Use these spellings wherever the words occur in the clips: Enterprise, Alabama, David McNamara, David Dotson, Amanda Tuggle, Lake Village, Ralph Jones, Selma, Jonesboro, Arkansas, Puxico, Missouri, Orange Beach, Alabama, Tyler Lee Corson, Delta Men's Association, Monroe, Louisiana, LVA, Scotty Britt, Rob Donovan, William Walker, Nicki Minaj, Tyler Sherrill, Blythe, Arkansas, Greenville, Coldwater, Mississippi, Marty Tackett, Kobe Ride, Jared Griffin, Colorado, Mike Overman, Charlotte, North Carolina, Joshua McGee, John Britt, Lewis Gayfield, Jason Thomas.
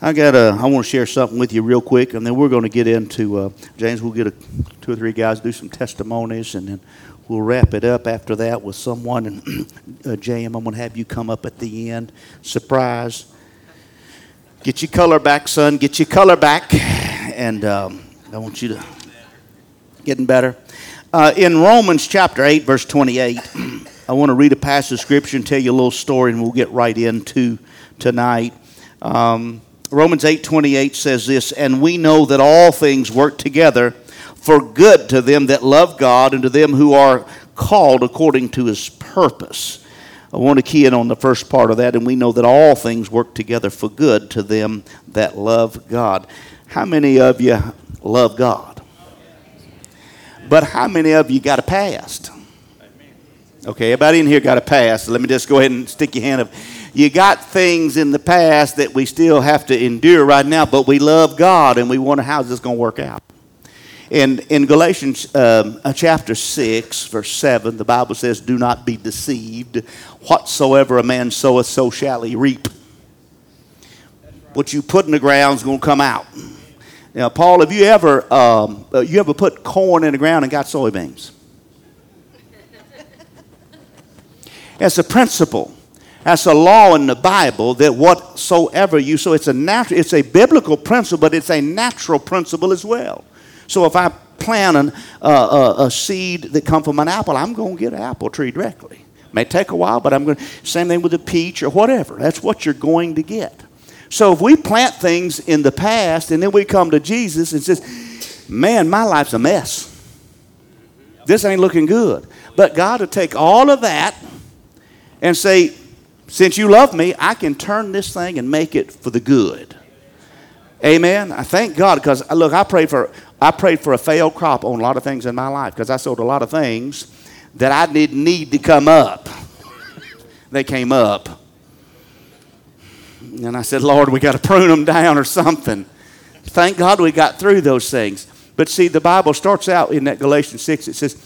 I want to share something with you real quick, and then we're going to get into James. We'll get two or three guys do some testimonies, and then we'll wrap it up after that with someone. And JM, I'm going to have you come up at the end. Surprise. Get your color back, son. Get your color back. And I want you to getting better. In Romans chapter 8, verse 28, I want to read a passage of Scripture and tell you a little story, and we'll get right into tonight. Romans 8:28 says this, "And we know that all things work together for good to them that love God and to them who are called according to His purpose." I want to key in on the first part of that, and we know that all things work together for good to them that love God. How many of you love God? But how many of you got a past? Okay, everybody in here got a past. So let me just go ahead and stick your hand up. You got things in the past that we still have to endure right now, but we love God and we wonder how is this going to work out. And in Galatians chapter 6, verse 7, the Bible says, "Do not be deceived. Whatsoever a man soweth, so shall he reap." What you put in the ground is going to come out. Now, Paul, have you ever put corn in the ground and got soybeans? That's a principle. That's a law in the Bible that whatsoever you sow, it's a biblical principle, but it's a natural principle as well. So if I plant a seed that comes from an apple, I'm going to get an apple tree directly. It may take a while, but I'm going to. Same thing with a peach or whatever. That's what you're going to get. So if we plant things in the past and then we come to Jesus and says, "Man, my life's a mess. This ain't looking good." But God will take all of that and say, "Since you love me, I can turn this thing and make it for the good." Amen. I thank God because, look, I prayed for a failed crop on a lot of things in my life because I sold a lot of things that I didn't need to come up. They came up. And I said, "Lord, we got to prune them down or something." Thank God we got through those things. But see, the Bible starts out in that Galatians 6. It says,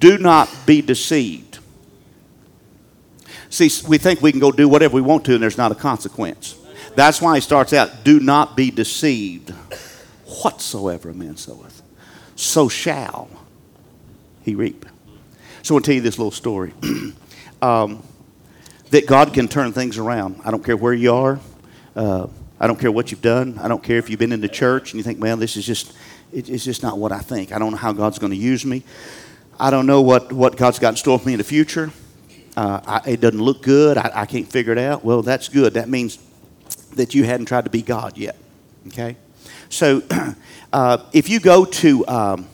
"Do not be deceived." See, we think we can go do whatever we want to and there's not a consequence. That's why he starts out, "Do not be deceived. Whatsoever a man soweth, so shall he reap." So I want to tell you this little story. That God can turn things around. I don't care where you are. I don't care what you've done. I don't care if you've been in the church and you think, "Man, this is just, it's just not what I think. I don't know how God's going to use me. I don't know what God's got in store for me in the future. It doesn't look good. I can't figure it out." Well, that's good. That means that you hadn't tried to be God yet. Okay? So if you go to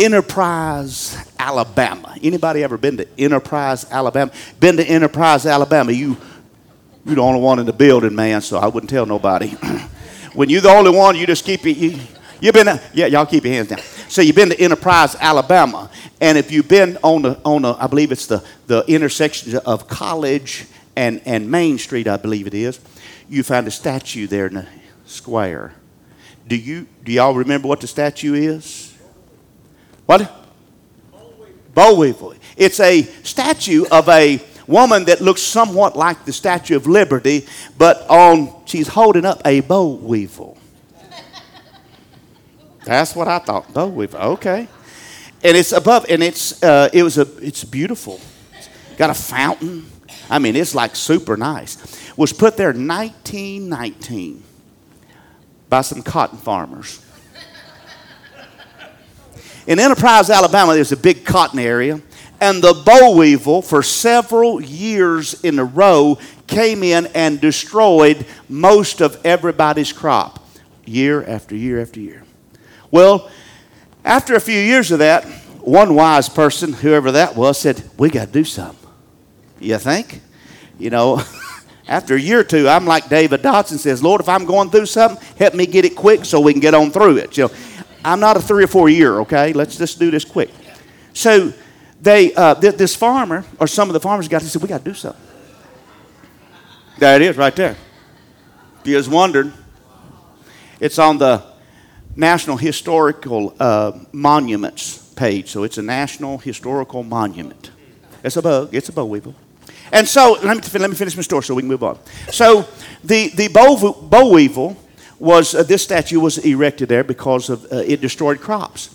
Enterprise, Alabama. Anybody ever been to Enterprise, Alabama? Been to Enterprise, Alabama? You're the only one in the building, man, so I wouldn't tell nobody. When you're the only one, you just keep you've been, yeah, y'all keep your hands down. So you've been to Enterprise, Alabama, and if you've been on the I believe it's the intersection of College and Main Street, I believe it is, you find a statue there in the square. Do y'all remember what the statue is? What? Boll Weevil. It's a statue of a woman that looks somewhat like the Statue of Liberty, but she's holding up a boll weevil. That's what I thought. Boll Weevil. Okay. And it's above, and it's beautiful. It's got a fountain. I mean, it's like super nice. Was put there in 1919. By some cotton farmers. In Enterprise, Alabama, there's a big cotton area, and the boll weevil, for several years in a row, came in and destroyed most of everybody's crop, year after year after year. Well, after a few years of that, one wise person, whoever that was, said, "We got to do something." You think? You know, after a year or two, I'm like David Dodson says, "Lord, if I'm going through something, help me get it quick so we can get on through it." You know, I'm not a 3 or 4 year, okay? Let's just do this quick. So they, this farmer, or some of the farmers got to say, "We got to do something." There it is right there. If you just wondered, it's on the National Historical Monuments page. So it's a National Historical Monument. It's a boll weevil. And so, let me finish my story so we can move on. So, the Boll Weevil was, this statue was erected there because of it destroyed crops.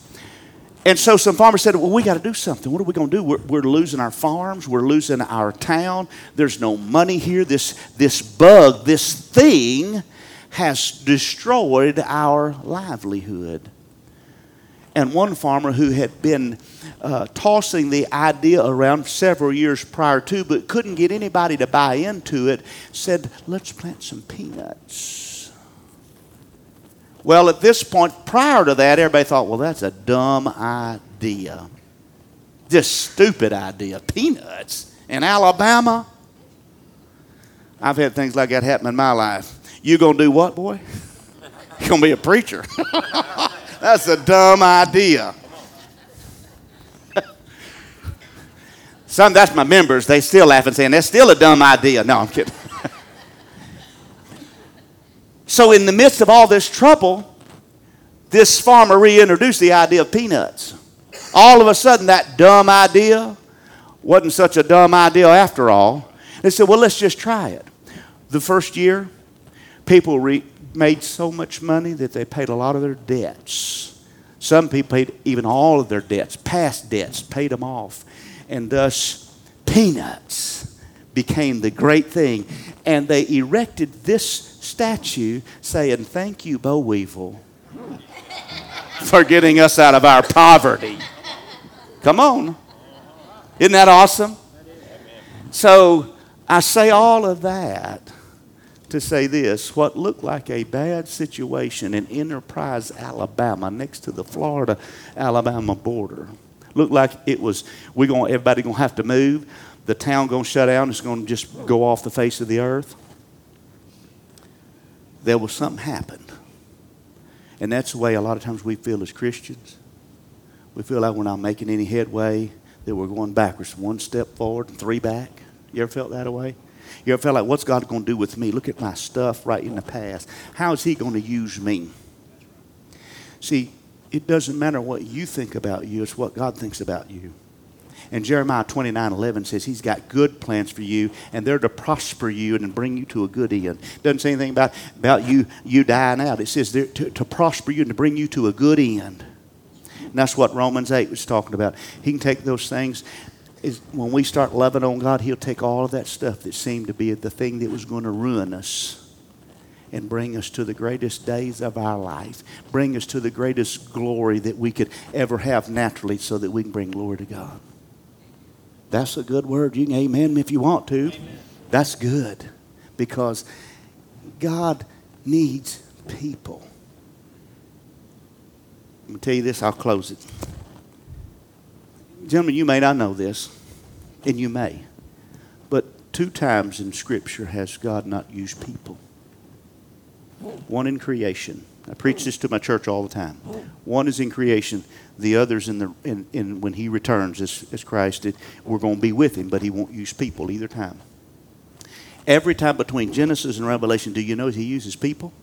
And so some farmers said, well, we got to do something. What are we going to do? We're losing our farms. We're losing our town. There's no money here. This bug, this thing has destroyed our livelihood. And one farmer who had been tossing the idea around several years prior to but couldn't get anybody to buy into it said, let's plant some peanuts. Well, at this point, prior to that, everybody thought, well, that's a dumb idea. Just stupid idea. Peanuts in Alabama? I've had things like that happen in my life. You going to do what, boy? You're going to be a preacher. That's a dumb idea. That's my members. They still laughing, saying, that's still a dumb idea. No, I'm kidding. So in the midst of all this trouble, this farmer reintroduced the idea of peanuts. All of a sudden, that dumb idea wasn't such a dumb idea after all. They said, well, let's just try it. The first year, people made so much money that they paid a lot of their debts. Some people paid even all of their debts, past debts, paid them off. And thus, peanuts became the great thing. And they erected this statue saying, thank you, Boll Weevil, for getting us out of our poverty. Come on. Isn't that awesome? So I say all of that to say this. What looked like a bad situation in Enterprise, Alabama, next to the Florida-Alabama border, looked like it was, everybody going to have to move. The town going to shut down. It's going to just go off the face of the earth. There was something happened. And that's the way a lot of times we feel as Christians. We feel like we're not making any headway, that we're going backwards. One step forward and three back. You ever felt that way? You ever felt like, what's God going to do with me? Look at my stuff right in the past. How is he going to use me? See, it doesn't matter what you think about you. It's what God thinks about you. And Jeremiah 29:11 says he's got good plans for you, and they're to prosper you and bring you to a good end. Doesn't say anything about you dying out. It says they're to prosper you and to bring you to a good end. And that's what Romans 8 was talking about. He can take those things. When we start loving on God, he'll take all of that stuff that seemed to be the thing that was going to ruin us and bring us to the greatest days of our life, bring us to the greatest glory that we could ever have naturally so that we can bring glory to God. That's a good word. You can amen if you want to. Amen. That's good because God needs people. I'm going to tell you this. I'll close it. Gentlemen, you may not know this, and you may, but 2 times in Scripture has God not used people. One in creation. I preach this to my church all the time. One is in creation. The other's in when he returns as Christ. We're going to be with him, but he won't use people either time. Every time between Genesis and Revelation, do you know he uses people?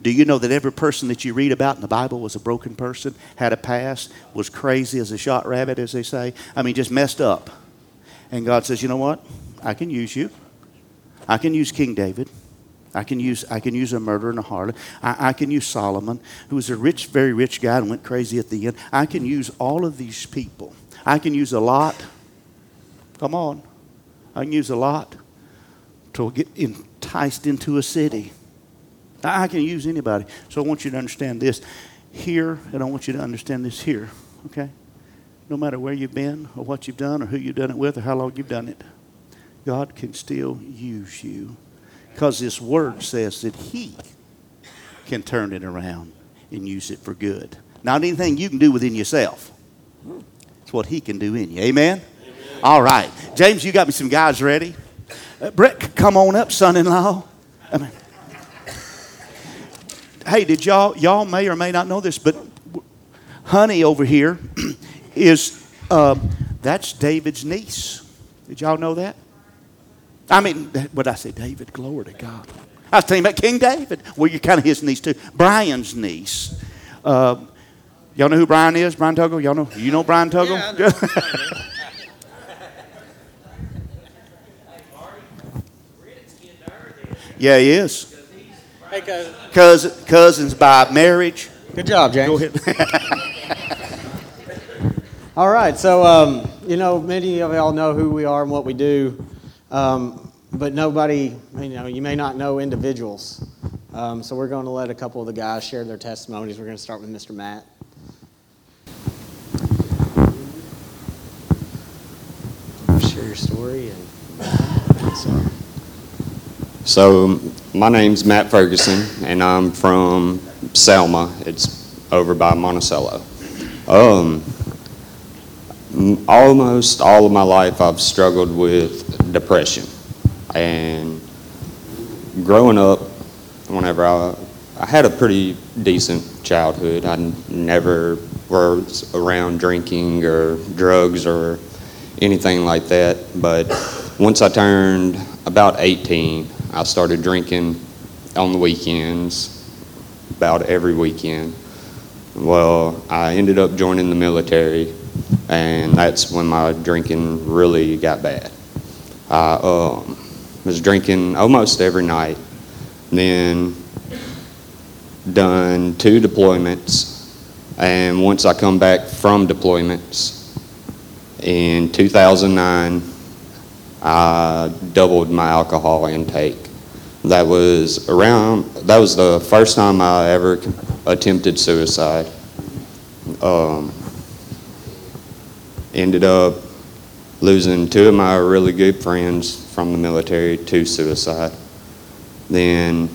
Do you know that every person that you read about in the Bible was a broken person, had a past, was crazy as a shot rabbit, as they say? I mean, just messed up. And God says, you know what? I can use you. I can use King David. I can use a murderer and a harlot. I can use Solomon, who was a rich, very rich guy and went crazy at the end. I can use all of these people. I can use a lot. Come on. I can use a lot to get enticed into a city. I can use anybody. So I want you to understand this here, and I want you to understand this here, okay? No matter where you've been or what you've done or who you've done it with or how long you've done it, God can still use you. Because this word says that he can turn it around and use it for good. Not anything you can do within yourself. It's what he can do in you. Amen? Amen. All right. James, you got me some guys ready. Brett, come on up, son-in-law. I mean, hey, did y'all may or may not know this, but Honey over here is, that's David's niece. Did y'all know that? I mean, what I say, David, glory to God. I was telling you about King David. Well, you're kind of his niece, too. Brian's niece. Y'all know who Brian is? Brian Tuggle? Y'all know? You know Brian Tuggle? Yeah, I know. Yeah, he is. Hey, cousin. Cousins by marriage. Good job, James. Go ahead. All right. So, many of y'all know who we are and what we do, but nobody, you may not know individuals. So we're going to let a couple of the guys share their testimonies. We're going to start with Mr. Matt. Share your story. So my name's Matt Ferguson, and I'm from Selma. It's over by Monticello. Almost all of my life I've struggled with depression. And growing up, whenever I had a pretty decent childhood. I never was around drinking or drugs or anything like that. But once I turned about 18, I started drinking on the weekends, about every weekend. Well, I ended up joining the military, and that's when my drinking really got bad. I was drinking almost every night. Then done 2 deployments, and once I come back from deployments in 2009, I doubled my alcohol intake. That was the first time I ever attempted suicide. Ended up losing 2 of my really good friends from the military to suicide. Then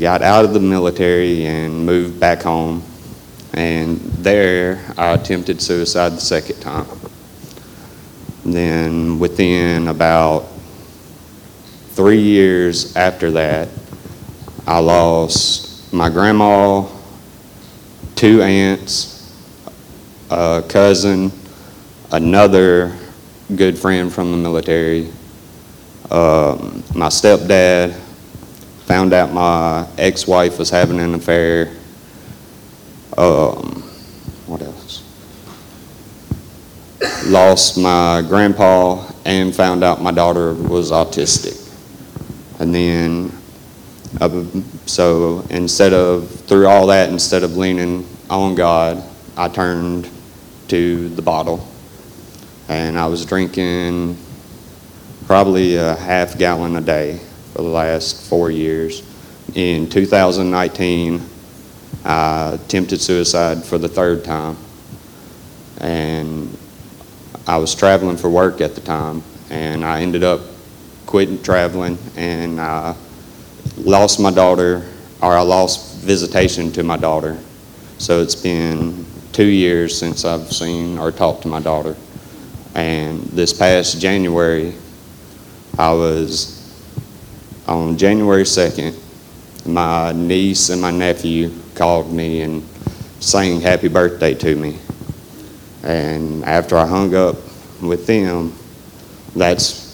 got out of the military and moved back home. And there, I attempted suicide the second time. Then within about 3 years after that, I lost my grandma, 2 aunts, a cousin, another good friend from the military. My stepdad, found out my ex-wife was having an affair. What else? Lost my grandpa and found out my daughter was autistic. And then, instead of leaning on God, I turned to the bottle. And I was drinking probably a half gallon a day for the last 4 years. In 2019, I attempted suicide for the 3rd time. And I was traveling for work at the time, and I ended up quitting traveling, and I lost my daughter, or I lost visitation to my daughter. So it's been 2 years since I've seen or talked to my daughter. And this past January, I was on January 2nd, my niece and my nephew called me and sang happy birthday to me. And after I hung up with them, that's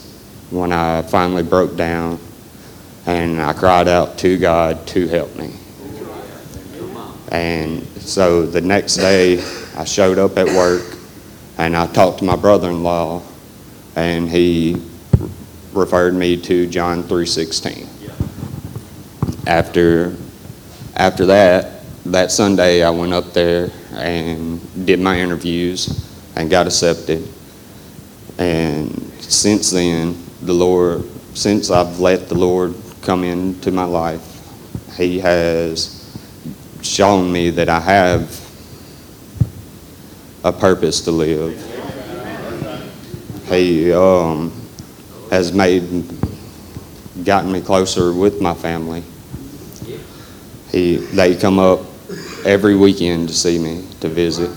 when I finally broke down and I cried out to God to help me. And so the next day I showed up at work and I talked to my brother-in-law, and he referred me to John 3:16. After that Sunday I went up there and did my interviews and got accepted. And since then, since I've let the Lord come into my life, He has shown me that I have a purpose to live. He has gotten me closer with my family. They come up every weekend to see me, to visit.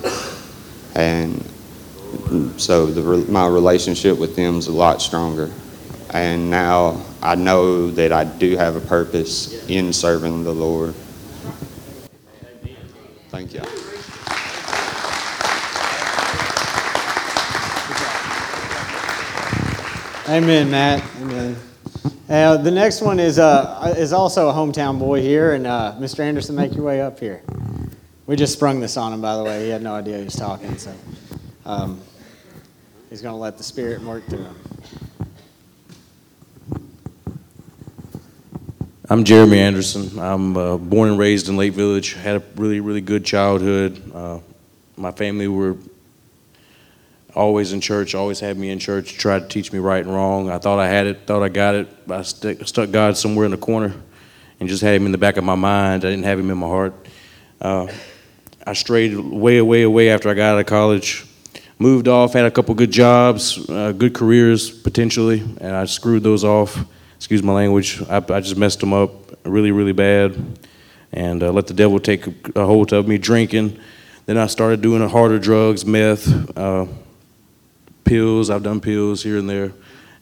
And so my relationship with them is a lot stronger. And now I know that I do have a purpose in serving the Lord. Thank you. Amen, Matt. Amen. The next one is also a hometown boy here, and Mr. Anderson, make your way up here. We just sprung this on him, by the way. He had no idea he was talking, so he's going to let the Spirit work through him. I'm Jeremy Anderson. I'm born and raised in Lake Village. Had a really, really good childhood. My family were always in church, always had me in church, tried to teach me right and wrong. I thought I had it, thought I got it. I stuck God somewhere in the corner and just had him in the back of my mind. I didn't have him in my heart. I strayed way after I got out of college. Moved off, had a couple good jobs, good careers potentially, and I screwed those off. Excuse my language, I just messed them up really, really bad, and let the devil take a hold of me drinking. Then I started doing harder drugs, meth, pills. I've done pills here and there,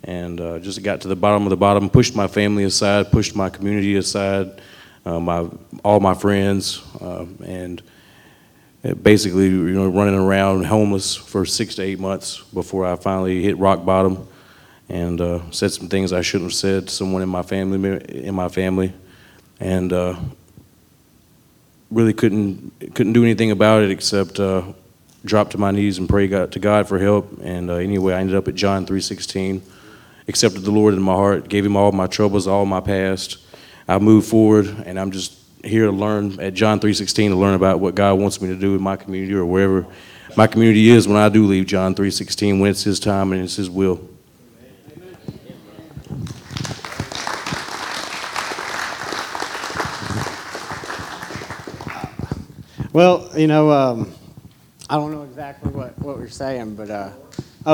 and just got to the bottom of the bottom, pushed my family aside, pushed my community aside, all my friends, and basically running around homeless for 6 to 8 months before I finally hit rock bottom. And said some things I shouldn't have said to someone in my family, and really couldn't do anything about it except drop to my knees and pray to God for help. And anyway, I ended up at John 3:16, accepted the Lord in my heart, gave him all my troubles, all my past. I moved forward, and I'm just here to learn at John 3:16 to learn about what God wants me to do in my community or wherever my community is when I do leave John 3:16, when it's his time and it's his will. Well, I don't know exactly what we're saying, but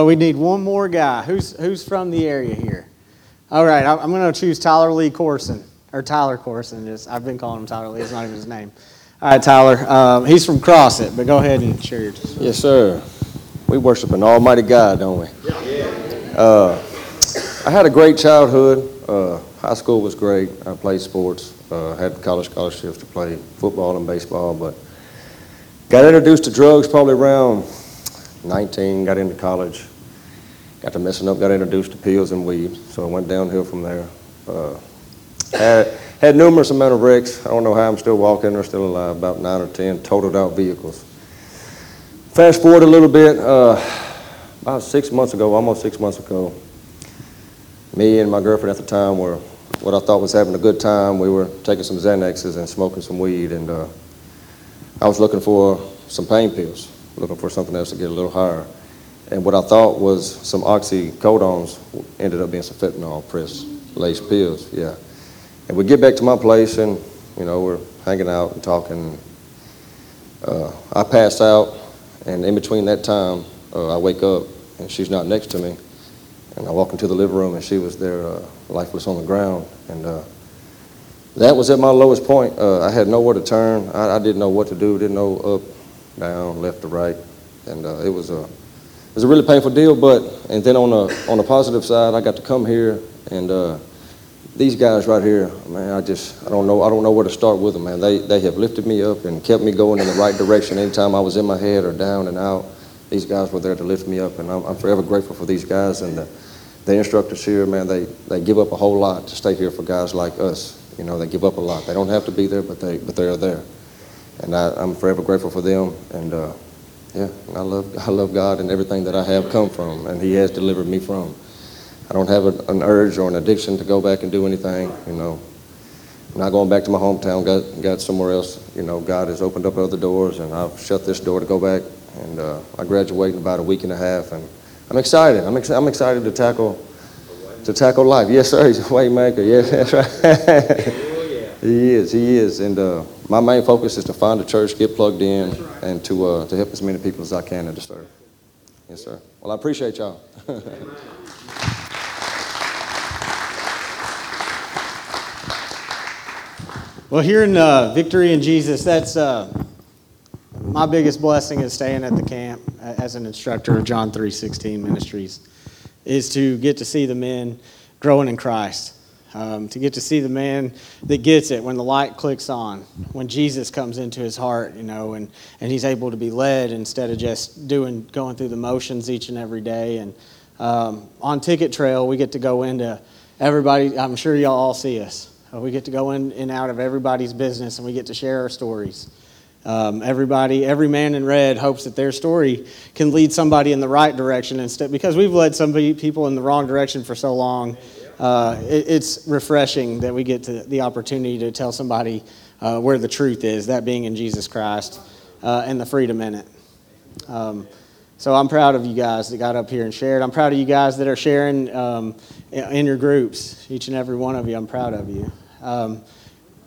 we need one more guy. Who's from the area here? All right, I'm going to choose Tyler Lee Corson, or Tyler Corson. I've been calling him Tyler Lee. It's not even his name. All right, Tyler. He's from CrossFit, but go ahead and share yours. Yes, sir. We worship an almighty God, don't we? Yeah. I had a great childhood. High school was great. I played sports. Had college scholarships to play football and baseball, but got introduced to drugs probably around 19, got into college, got to messing up, got introduced to pills and weed, so I went downhill from there. Had numerous amount of wrecks. I don't know how I'm still walking or still alive, about 9 or 10 totaled out vehicles. Fast forward a little bit, about 6 months ago, almost 6 months ago, me and my girlfriend at the time were what I thought was having a good time. We were taking some Xanaxes and smoking some weed, and I was looking for some pain pills, looking for something else to get a little higher. And what I thought was some oxycodones ended up being some fentanyl press laced pills, yeah. And we get back to my place and, we're hanging out and talking. I pass out, and in between that time, I wake up and she's not next to me. And I walk into the living room and she was there lifeless on the ground. And that was at my lowest point. I had nowhere to turn. I didn't know what to do, didn't know up, down, left to right. And it was a really painful deal, and then on the positive side, I got to come here, and these guys right here, man, I don't know where to start with them, man. They have lifted me up and kept me going in the right direction anytime I was in my head or down and out. These guys were there to lift me up, and I'm forever grateful for these guys. And the instructors here, man, they give up a whole lot to stay here for guys like us. They give up a lot. They don't have to be there, but they are there. And I'm forever grateful for them. And I love God and everything that I have come from, and he has delivered me from. I don't have an urge or an addiction to go back and do anything, I'm not going back to my hometown, got somewhere else. God has opened up other doors, and I've shut this door to go back. And I graduate in about a week and a half, and I'm excited. I'm excited to tackle life. Yes, sir. He's a waymaker. Yes, that's right. Oh, yeah. He is. And my main focus is to find a church, get plugged in, right, and to help as many people as I can and to serve. Yes, sir. Well, I appreciate y'all. Well, here in Victory in Jesus, that's. My biggest blessing is staying at the camp as an instructor of John 3:16 Ministries is to get to see the men growing in Christ, to get to see the man that gets it when the light clicks on, when Jesus comes into his heart, and he's able to be led instead of just going through the motions each and every day. And on Ticket Trail, we get to go into everybody. I'm sure y'all all see us. We get to go in and out of everybody's business, and we get to share our stories. Every man in red hopes that their story can lead somebody in the right direction instead, because we've led people in the wrong direction for so long. it's refreshing that we get to the opportunity to tell somebody where the truth is, that being in Jesus Christ and the freedom in it. So I'm proud of you guys that got up here and shared. I'm proud of you guys that are sharing in your groups, each and every one of you. I'm proud of you.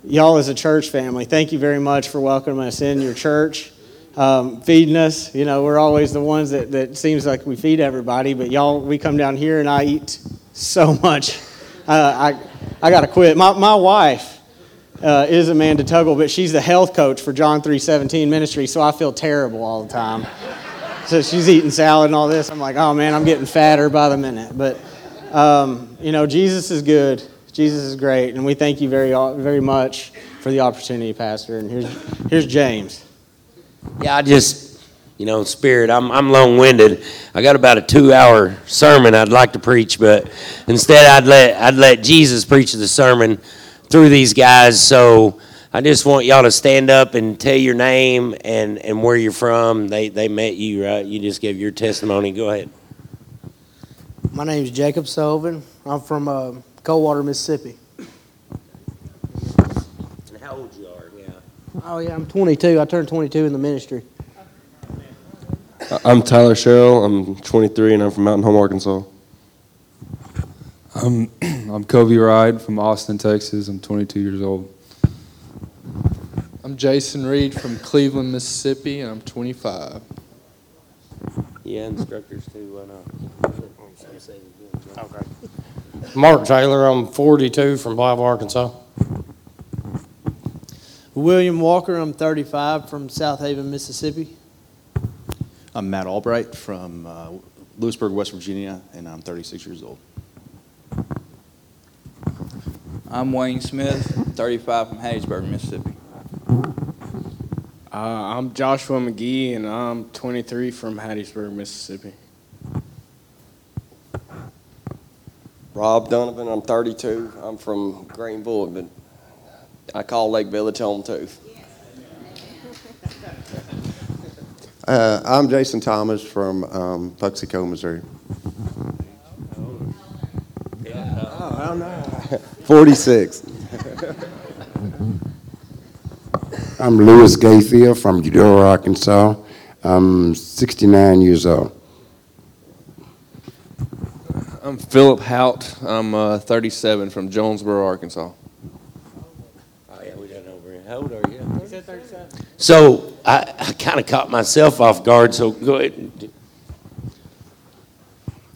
Y'all as a church family, thank you very much for welcoming us in your church, feeding us. You know, we're always the ones that seems like we feed everybody, but y'all, we come down here and I eat so much. I got to quit. My wife is Amanda Tuggle, but she's the health coach for John 3:17 ministry, so I feel terrible all the time. So she's eating salad and all this. I'm like, oh, man, I'm getting fatter by the minute. But, you know, Jesus is good. Jesus is great. And we thank you very, very much for the opportunity, Pastor. And here's James. Yeah, I just, you know, Spirit, I'm long-winded. I got about a 2-hour sermon I'd like to preach, but instead I'd let Jesus preach the sermon through these guys. So I just want y'all to stand up and tell your name and where you're from. They met you, right? You just gave your testimony. Go ahead. My name is Jacob Sullivan. I'm from Coldwater, Mississippi. And how old you are, yeah. Oh, yeah, I'm 22. I turned 22 in the ministry. I'm Tyler Sherrill. I'm 23, and I'm from Mountain Home, Arkansas. I'm Kobe Ride from Austin, Texas. I'm 22 years old. I'm Jason Reed from Cleveland, Mississippi, and I'm 25. Yeah, instructors too. Why not? Okay. Mark Taylor, I'm 42 from Blythe, Arkansas. William Walker, I'm 35 from Southaven, Mississippi. I'm Matt Albright from Lewisburg, West Virginia, and I'm 36 years old. I'm Wayne Smith, 35 from Hattiesburg, Mississippi. I'm Joshua McGee, and I'm 23 from Hattiesburg, Mississippi. Rob Donovan, I'm 32. I'm from Greenville, but I call Lake Village home, too. I'm Jason Thomas from Puxico, Missouri. Oh, I don't know. 46. I'm Lewis Gayfield from Eudora, Arkansas. I'm 69 years old. I'm Philip Hout. I'm 37 from Jonesboro, Arkansas. Oh, yeah, we got over here. How old are you? He said 37. So I kind of caught myself off guard, so go ahead.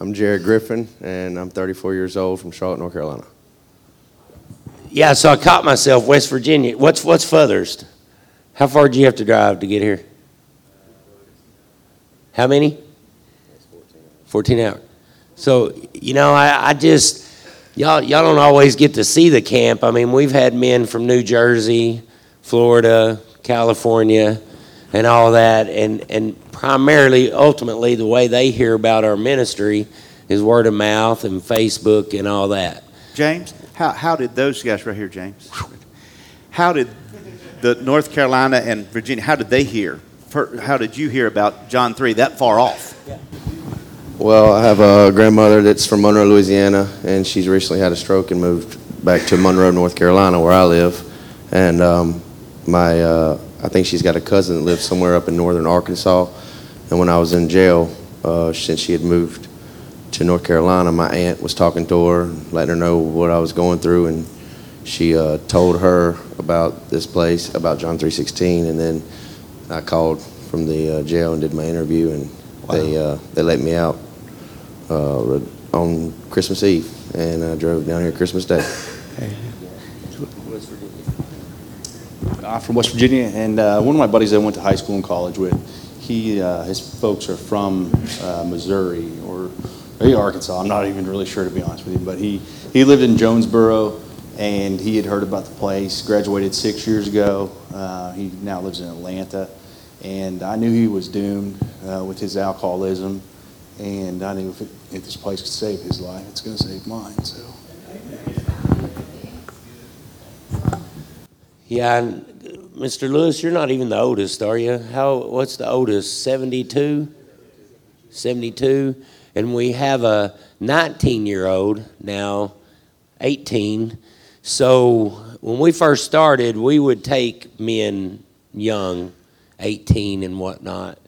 I'm Jared Griffin, and I'm 34 years old from Charlotte, North Carolina. Yeah, so I caught myself, West Virginia. What's furthest? How far do you have to drive to get here? How many? 14 hours. So, you know, I just, y'all don't always get to see the camp. I mean, we've had men from New Jersey, Florida, California, and all that. And primarily, ultimately, the way they hear about our ministry is word of mouth and Facebook and all that. James, how did those guys right here, James, how did the North Carolina and Virginia, how did they hear? How did you hear about John 3 that far off? Yeah. Well, I have a grandmother that's from Monroe, Louisiana, and she's recently had a stroke and moved back to Monroe, North Carolina, where I live. And I think she's got a cousin that lives somewhere up in northern Arkansas. And when I was in jail, since she had moved to North Carolina, my aunt was talking to her, letting her know what I was going through, and she told her about this place, about John 3:16, and then I called from the jail and did my interview, and wow. They let me out on Christmas Eve, and I drove down here Christmas Day. I'm from West Virginia, and one of my buddies I went to high school and college with, his folks are from Missouri or maybe Arkansas. I'm not even really sure, to be honest with you, but he lived in Jonesboro. And he had heard about the place, graduated 6 years ago. He now lives in Atlanta. And I knew he was doomed with his alcoholism. And I knew if this place could save his life, it's going to save mine. So, yeah, Mr. Lewis, you're not even the oldest, are you? What's the oldest, 72? 72. And we have a 19-year-old now 18. So when we first started, we would take men young, 18 and whatnot.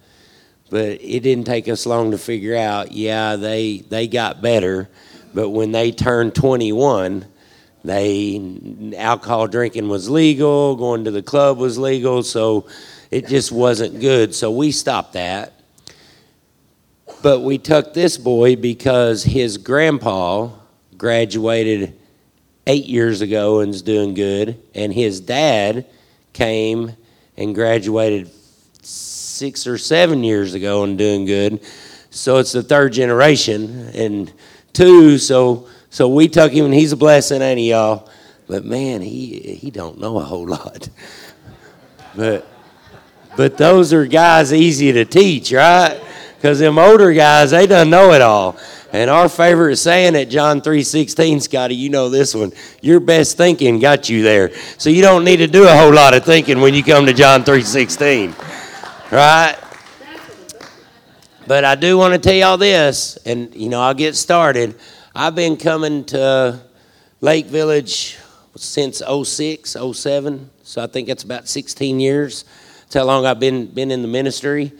But it didn't take us long to figure out, they got better. But when they turned 21, alcohol drinking was legal, going to the club was legal, so it just wasn't good. So we stopped that. But we took this boy because his grandpa graduated 8 years ago and is doing good, and his dad came and graduated 6 or 7 years ago and doing good. So it's the third generation and two. So we took him, and he's a blessing, ain't he, y'all? But man, he don't know a whole lot. But those are guys easy to teach, right? Because them older guys, they done know it all. And our favorite saying at John 3:16, Scotty, you know this one, your best thinking got you there. So you don't need to do a whole lot of thinking when you come to John 3:16, right? But I do want to tell y'all this, and, I'll get started. I've been coming to Lake Village since 06, 07, so I think that's about 16 years. That's how long I've been in the ministry.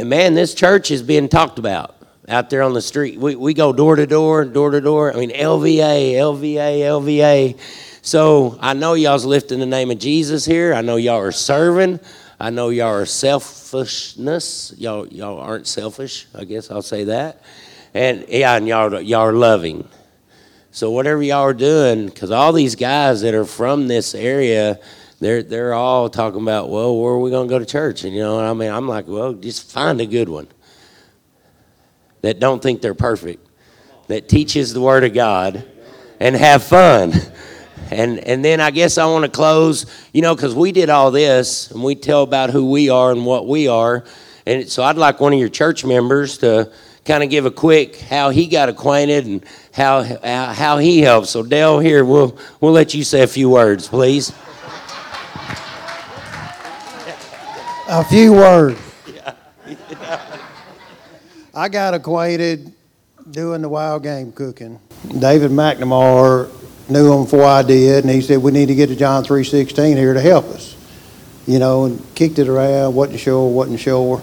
And man, this church is being talked about out there on the street. We go door to door, door to door. I mean, LVA, LVA, LVA. So I know y'all's lifting the name of Jesus here. I know y'all are serving. I know y'all are selfishness. Y'all aren't selfish, I guess I'll say that. And y'all are loving. So whatever y'all are doing, because all these guys that are from this area, they're all talking about, well, where are we going to go to church? And I mean, I'm like, well, just find a good one that don't think they're perfect, that teaches the Word of God, and have fun. And then I guess I want to close, because we did all this, and we tell about who we are and what we are. And so I'd like one of your church members to kind of give a quick how he got acquainted and how he helped. So, Dale, here, we'll let you say a few words, please. A few words. I got acquainted doing the wild game cooking. David McNamara knew him before I did, and he said, we need to get to John 3:16 here to help us. And kicked it around, wasn't sure.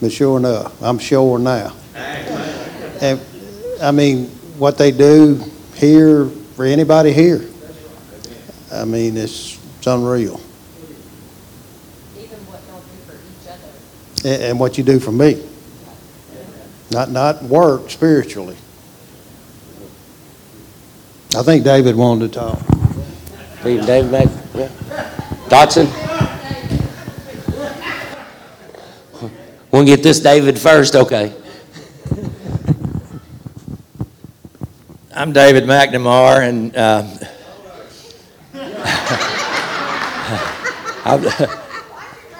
But sure enough, I'm sure now. And, I mean, what they do here for anybody here, I mean, it's unreal. Even what y'all do for each other. And what you do for me. Not work spiritually. I think David wanted to talk. David back? Yeah. Dotson? We'll get this David first, okay. I'm David McNamara, and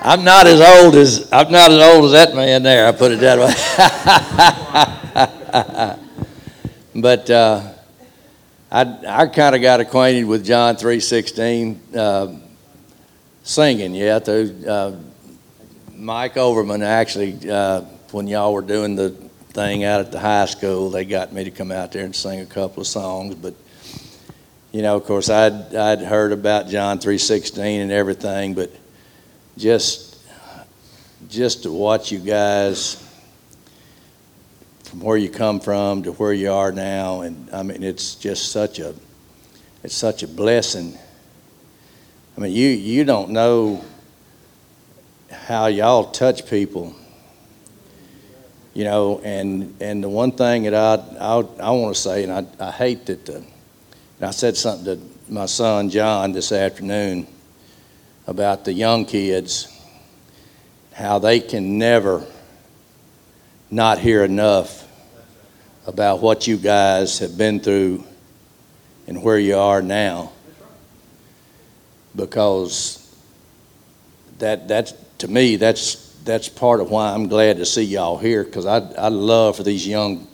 I'm not as old as that man there. I put it that way. But I kind of got acquainted with John 3:16 singing. Yeah, through Mike Overman actually. When y'all were doing the thing out at the high school, they got me to come out there and sing a couple of songs. But of course, I'd heard about John 3:16 and everything, but just to watch you guys from where you come from to where you are now, and I mean, it's just such a blessing. I mean, you don't know how y'all touch people. And the one thing that I want to say, and I hate that, and I said something to my son John this afternoon about the young kids, how they can never not hear enough about what you guys have been through and where you are now, because that's to me, that's part of why I'm glad to see y'all here, because I love for these young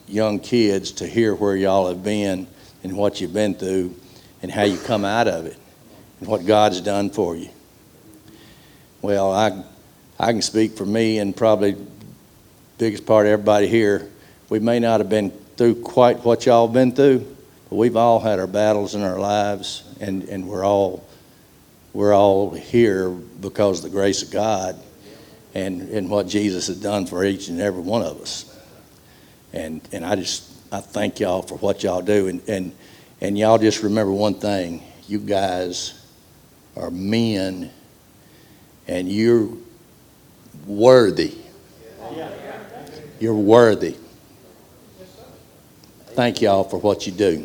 kids to hear where y'all have been and what you've been through and how you come out of it and what God's done for you. Well, I can speak for me and probably the biggest part of everybody here. We may not have been through quite what y'all have been through, But we've all had our battles in our lives, and we're all here because of the grace of God and what Jesus has done for each and every one of us. And I thank y'all for what y'all do. And y'all just remember one thing. You guys are men, and you're worthy. You're worthy. Thank y'all for what you do.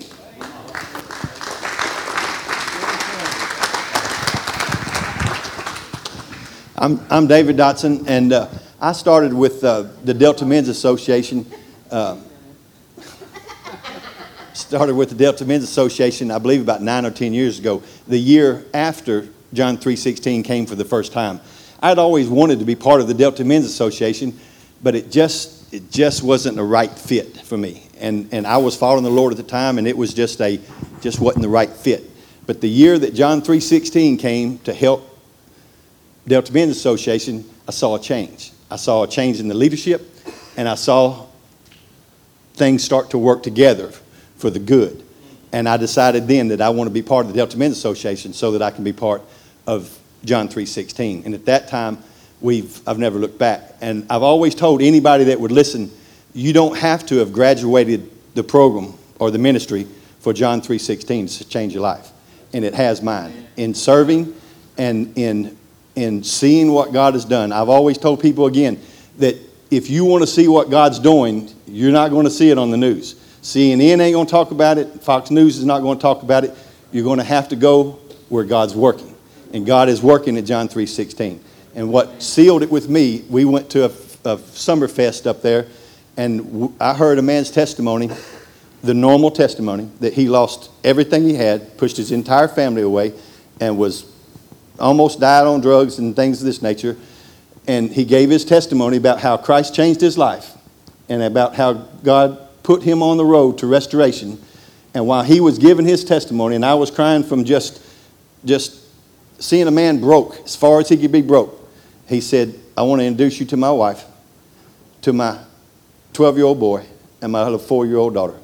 I'm David Dotson, and I started with the Delta Men's Association. I believe about 9 or 10 years ago, the year after John 3:16 came for the first time. I'd always wanted to be part of the Delta Men's Association, but it just wasn't the right fit for me. And I was following the Lord at the time, and it was just wasn't the right fit. But the year that John 3:16 came to help Delta Men's Association, I saw a change. I saw a change in the leadership, and I saw things start to work together for the good. And I decided then that I want to be part of the Delta Men's Association so that I can be part of John 3:16. And at that time, I've never looked back. And I've always told anybody that would listen, you don't have to have graduated the program or the ministry for John 3:16 to change your life. And it has mine. In serving and in seeing what God has done. I've always told people again that if you want to see what God's doing, you're not going to see it on the news. CNN ain't going to talk about it. Fox News is not going to talk about it. You're going to have to go where God's working. And God is working at John 3:16. And what sealed it with me, we went to a summer fest up there, and I heard a man's testimony, the normal testimony, that he lost everything he had, pushed his entire family away, and was almost died on drugs and things of this nature. And he gave his testimony about how Christ changed his life and about how God put him on the road to restoration. And while he was giving his testimony, and I was crying from just seeing a man broke, as far as he could be broke, he said, I want to introduce you to my wife, to my 12-year-old boy, and my little 4-year-old daughter.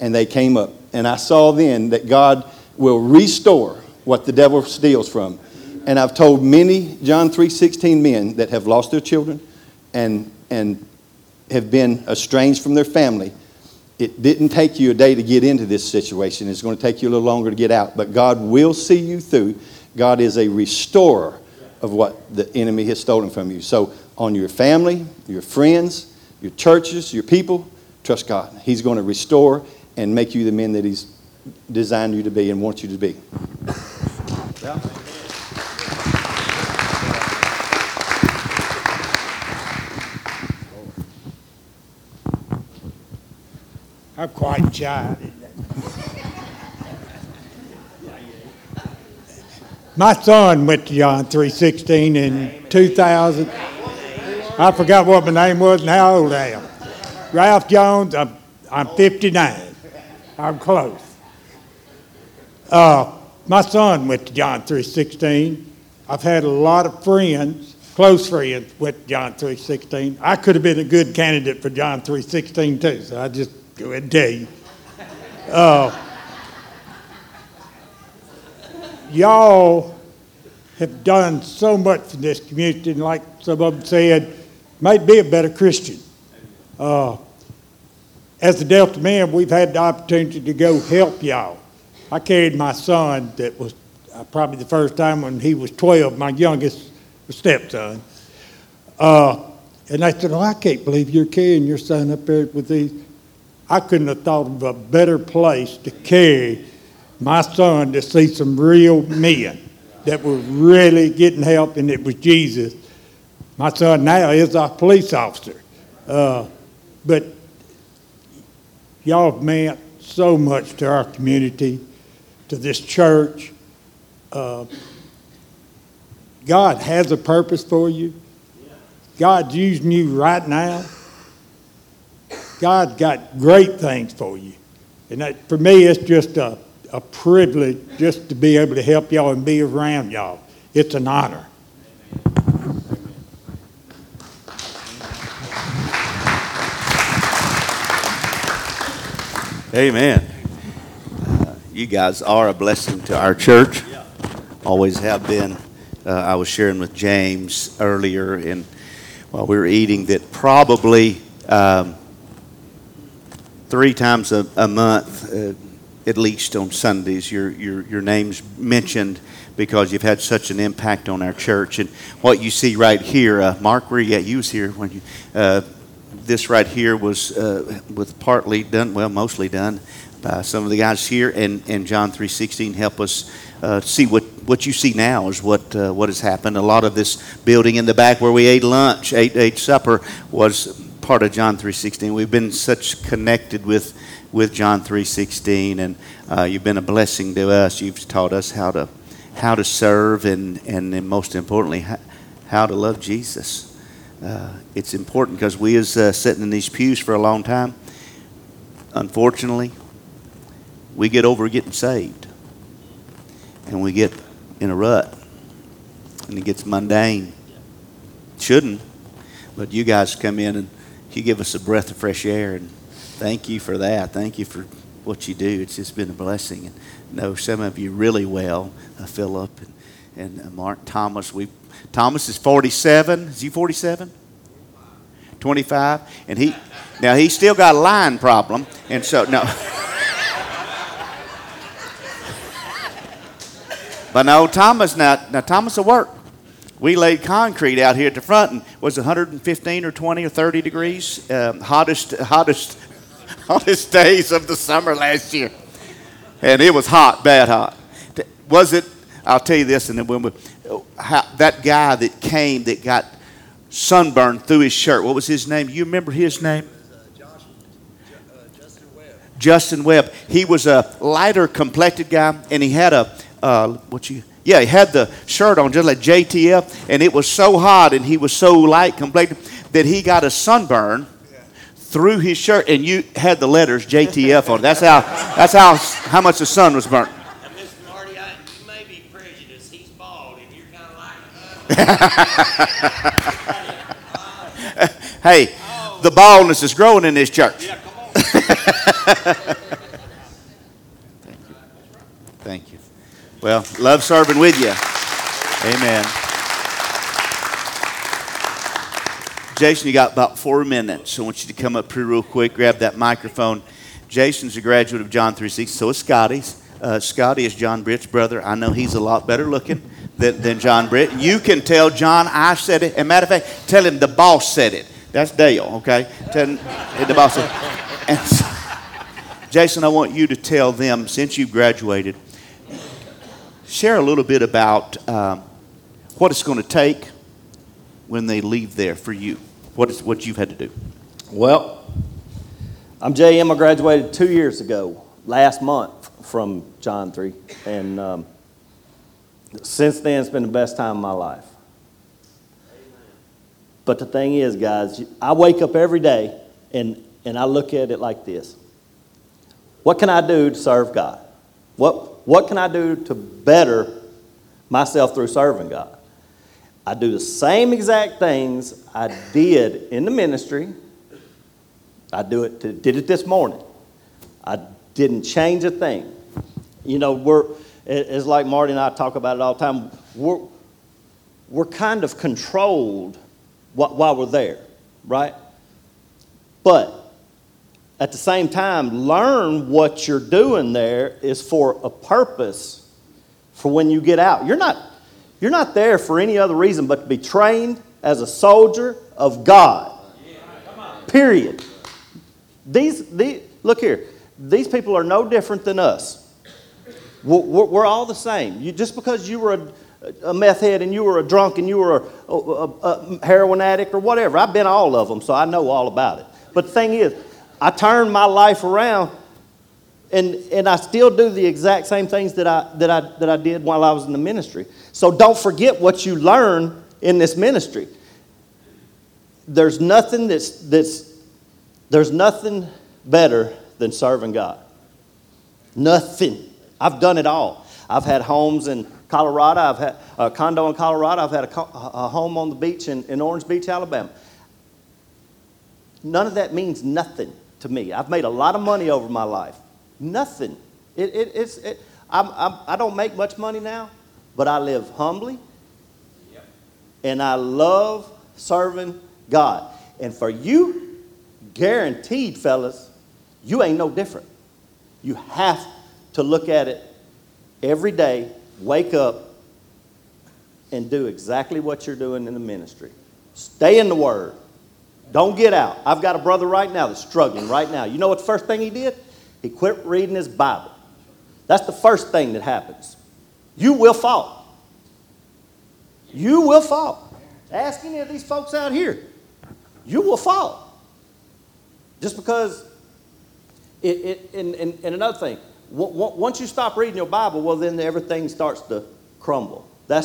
And they came up. And I saw then that God will restore what the devil steals from. And I've told many John 3:16 men that have lost their children and have been estranged from their family, it didn't take you a day to get into this situation. It's going to take you a little longer to get out. But God will see you through. God is a restorer of what the enemy has stolen from you. So on your family, your friends, your churches, your people, trust God. He's going to restore and make you the men that He's designed you to be and wants you to be. Yeah. I'm quite shy. My son went to John 3:16 in 2000. I forgot what my name was and how old I am. Ralph Jones. I'm 59. I'm close. My son went to John 3:16. I've had a lot of friends, close friends, went to John 3:16. I could have been a good candidate for John 3:16 too. So I just go ahead and tell you. Y'all have done so much for this community, and like some of them said, might be a better Christian. As the Delta Men, we've had the opportunity to go help y'all. I carried my son, that was probably the first time when he was 12, my youngest stepson. And they said, oh, I can't believe you're carrying your son up there with these. I couldn't have thought of a better place to carry my son to see some real men that were really getting help, and it was Jesus. My son now is a police officer. But y'all have meant so much to our community, to this church. God has a purpose for you. God's using you right now. God's got great things for you. And that, for me, it's just a privilege just to be able to help y'all and be around y'all. It's an honor. Amen. You guys are a blessing to our church. Always have been. I was sharing with James earlier, and while we were eating, that probably 3 times a month, at least on Sundays, your name's mentioned because you've had such an impact on our church. And what you see right here, Mark, where you at? You was here when you. This right here was with partly done, well, mostly done by some of the guys here, and John 3:16 help us see what you see now is what has happened. A lot of this building in the back where we ate lunch, ate supper, was part of John 3:16. We've been such connected with John 3:16, and you've been a blessing to us. You've taught us how to serve, and most importantly, how to love Jesus. It's important because we as sitting in these pews for a long time, unfortunately, we get over getting saved, and we get in a rut, and it gets mundane. Shouldn't, but you guys come in and you give us a breath of fresh air, and thank you for that. Thank you for what you do. It's just been a blessing, and I know some of you really well, Philip and Mark Thomas. Thomas is 47. Is he 47? 25. And he's still got a lying problem. And so, no. But no, Thomas, now Thomas will work. We laid concrete out here at the front, and it was 115 or 20 or 30 degrees. Hottest days of the summer last year. And it was hot, bad hot. Was it? I'll tell you this, and then when we... that guy that came that got sunburned through his shirt. What was his name? You remember his name? It was Justin Webb. Justin Webb. He was a lighter complected guy, and he had he had the shirt on just like JTF, and it was so hot, and he was so light complected that he got a sunburn through his shirt, and you had the letters JTF on it. That's how much the sun was burnt. Hey, the baldness is growing in this church. Yeah, come on. Thank you. Well, love serving with you. Amen. Jason, you got about 4 minutes, so I want you to come up here real quick, grab that microphone. Jason's a graduate of John 3:16, so is Scotty's. Scotty is John Britt's brother. I know he's a lot better looking than John Britt. You can tell John I said it. As a matter of fact, tell him the boss said it. That's Dale, okay? Tell him the boss said it. And so, Jason, I want you to tell them, since you've graduated, share a little bit about what it's going to take when they leave there for you. What you've had to do. Well, I'm JM. I graduated 2 years ago, last month, from John 3. And... since then, it's been the best time of my life. But the thing is, guys, I wake up every day and I look at it like this. What can I do to serve God? What can I do to better myself through serving God? I do the same exact things I did in the ministry. I did it this morning. I didn't change a thing. You know, it's like Marty and I talk about it all the time. We're kind of controlled while we're there, right? But at the same time, learn what you're doing there is for a purpose for when you get out. You're not there for any other reason but to be trained as a soldier of God. Yeah, come on. Period. Look here. These people are no different than us. We're all the same. Just because you were a meth head and you were a drunk and you were a heroin addict or whatever, I've been all of them, so I know all about it. But the thing is, I turned my life around, and I still do the exact same things that I did while I was in the ministry. So don't forget what you learn in this ministry. There's nothing there's nothing better than serving God. Nothing. I've done it all. I've had homes in Colorado. I've had a condo in Colorado. I've had a home on the beach in Orange Beach, Alabama. None of that means nothing to me. I've made a lot of money over my life. Nothing I don't make much money now, but I live humbly, yep, and I love serving God. And for you, guaranteed, fellas, you ain't no different. You have to look at it every day, wake up, and do exactly what you're doing in the ministry. Stay in the Word. Don't get out. I've got a brother right now that's struggling right now. You know what the first thing he did? He quit reading his Bible. That's the first thing that happens. You will fall. You will fall. Ask any of these folks out here. You will fall. Just because and another thing, once you stop reading your Bible, well, then everything starts to crumble. Then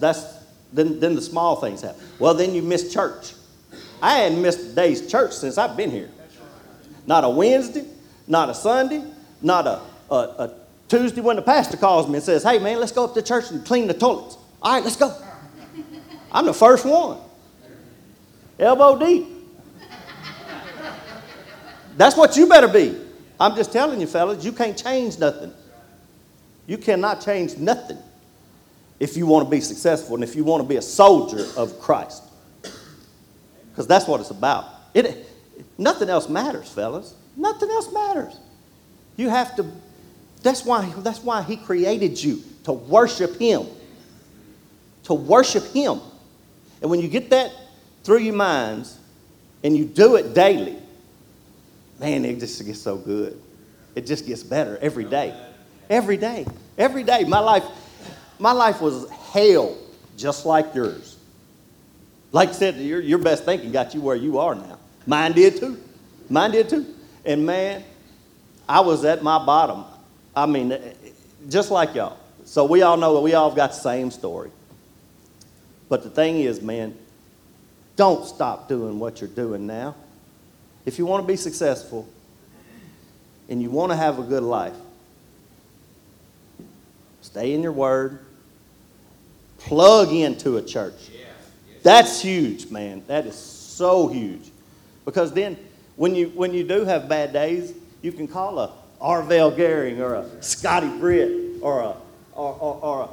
the small things happen. Well, then you miss church. I hadn't missed a day's church since I've been here. Not a Wednesday, not a Sunday, not a Tuesday when the pastor calls me and says, hey, man, let's go up to church and clean the toilets. All right, let's go. I'm the first one. Elbow deep. That's what you better be. I'm just telling you, fellas, you can't change nothing. You cannot change nothing if you want to be successful and if you want to be a soldier of Christ. Because that's what it's about. Nothing else matters, fellas. Nothing else matters. You have to, that's why he created you, to worship him. To worship him. And when you get that through your minds and you do it daily, man, it just gets so good. It just gets better every day. Every day. Every day. My life was hell just like yours. Like I said, your best thinking got you where you are now. Mine did too. Mine did too. And man, I was at my bottom. I mean, just like y'all. So we all know that we all got the same story. But the thing is, man, don't stop doing what you're doing now. If you want to be successful and you want to have a good life, stay in your word, plug into a church. That's huge, man. That is so huge. Because then when you do have bad days, you can call a Arvell Gehring or a Scotty Britt or a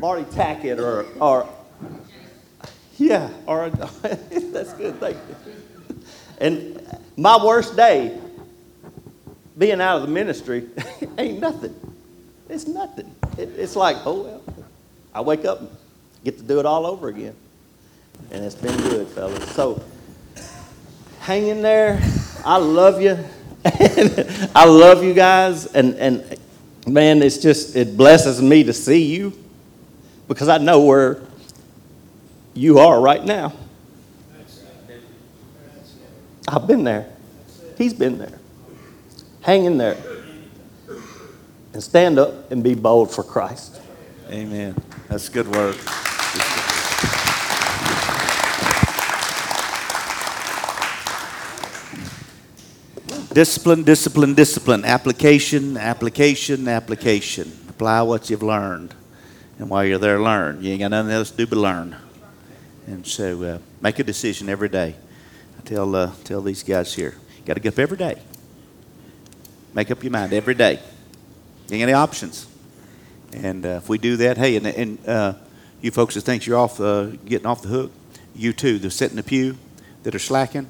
Marty Tackett or that's good, thank you. And my worst day being out of the ministry ain't nothing. It's nothing. It's like, oh well, I wake up and get to do it all over again. And it's been good, fellas. So, hang in there. I love you. I love you guys. And man, it's just, it blesses me to see you because I know where you are right now. I've been there. He's been there. Hang in there. And stand up and be bold for Christ. Amen. That's good work. Discipline, discipline, discipline. Application, application, application. Apply what you've learned. And while you're there, learn. You ain't got nothing else to do but learn. And so make a decision every day. I tell these guys here, you got to get up every day. Make up your mind every day. You ain't got any options. And if we do that, hey, and you folks that think you're off getting off the hook, you too, they're sitting in the pew that are slacking.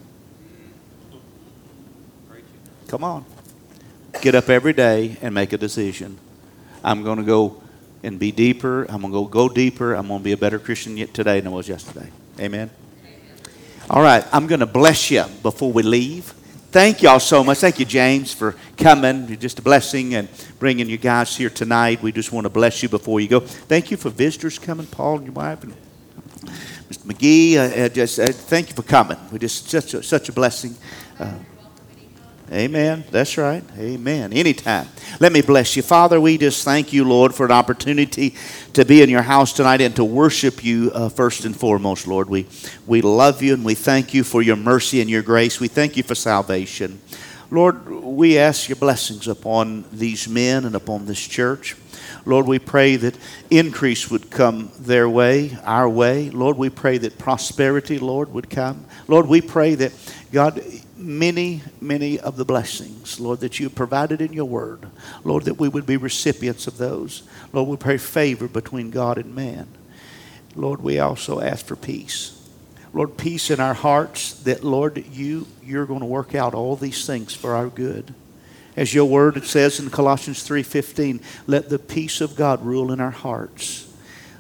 Come on. Get up every day and make a decision. I'm going to go and be deeper. I'm going to go deeper. I'm going to be a better Christian yet today than I was yesterday. Amen? All right. I'm going to bless you before we leave. Thank y'all so much. Thank you, James, for coming. You're just a blessing and bringing you guys here tonight. We just want to bless you before you go. Thank you for visitors coming, Paul and your wife and Mr. McGee. Thank you for coming. We're just such a blessing. Amen. That's right. Amen. Anytime. Let me bless you. Father, we just thank you, Lord, for an opportunity to be in your house tonight and to worship you first and foremost, Lord. We love you and we thank you for your mercy and your grace. We thank you for salvation. Lord, we ask your blessings upon these men and upon this church. Lord, we pray that increase would come their way, our way. Lord, we pray that prosperity, Lord, would come. Lord, we pray that, God, many, many of the blessings, Lord, that you provided in your word. Lord, that we would be recipients of those. Lord, we pray favor between God and man. Lord, we also ask for peace. Lord, peace in our hearts that, Lord, you're going to work out all these things for our good. As your word says in Colossians 3:15, let the peace of God rule in our hearts.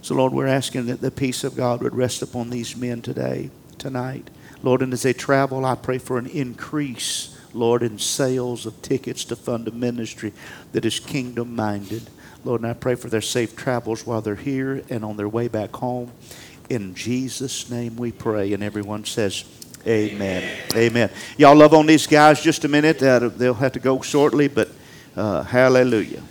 So, Lord, we're asking that the peace of God would rest upon these men today, tonight. Lord, and as they travel, I pray for an increase, Lord, in sales of tickets to fund a ministry that is kingdom-minded. Lord, and I pray for their safe travels while they're here and on their way back home. In Jesus' name we pray. And everyone says amen. Amen. Amen. Y'all love on these guys just a minute. They'll have to go shortly, but hallelujah.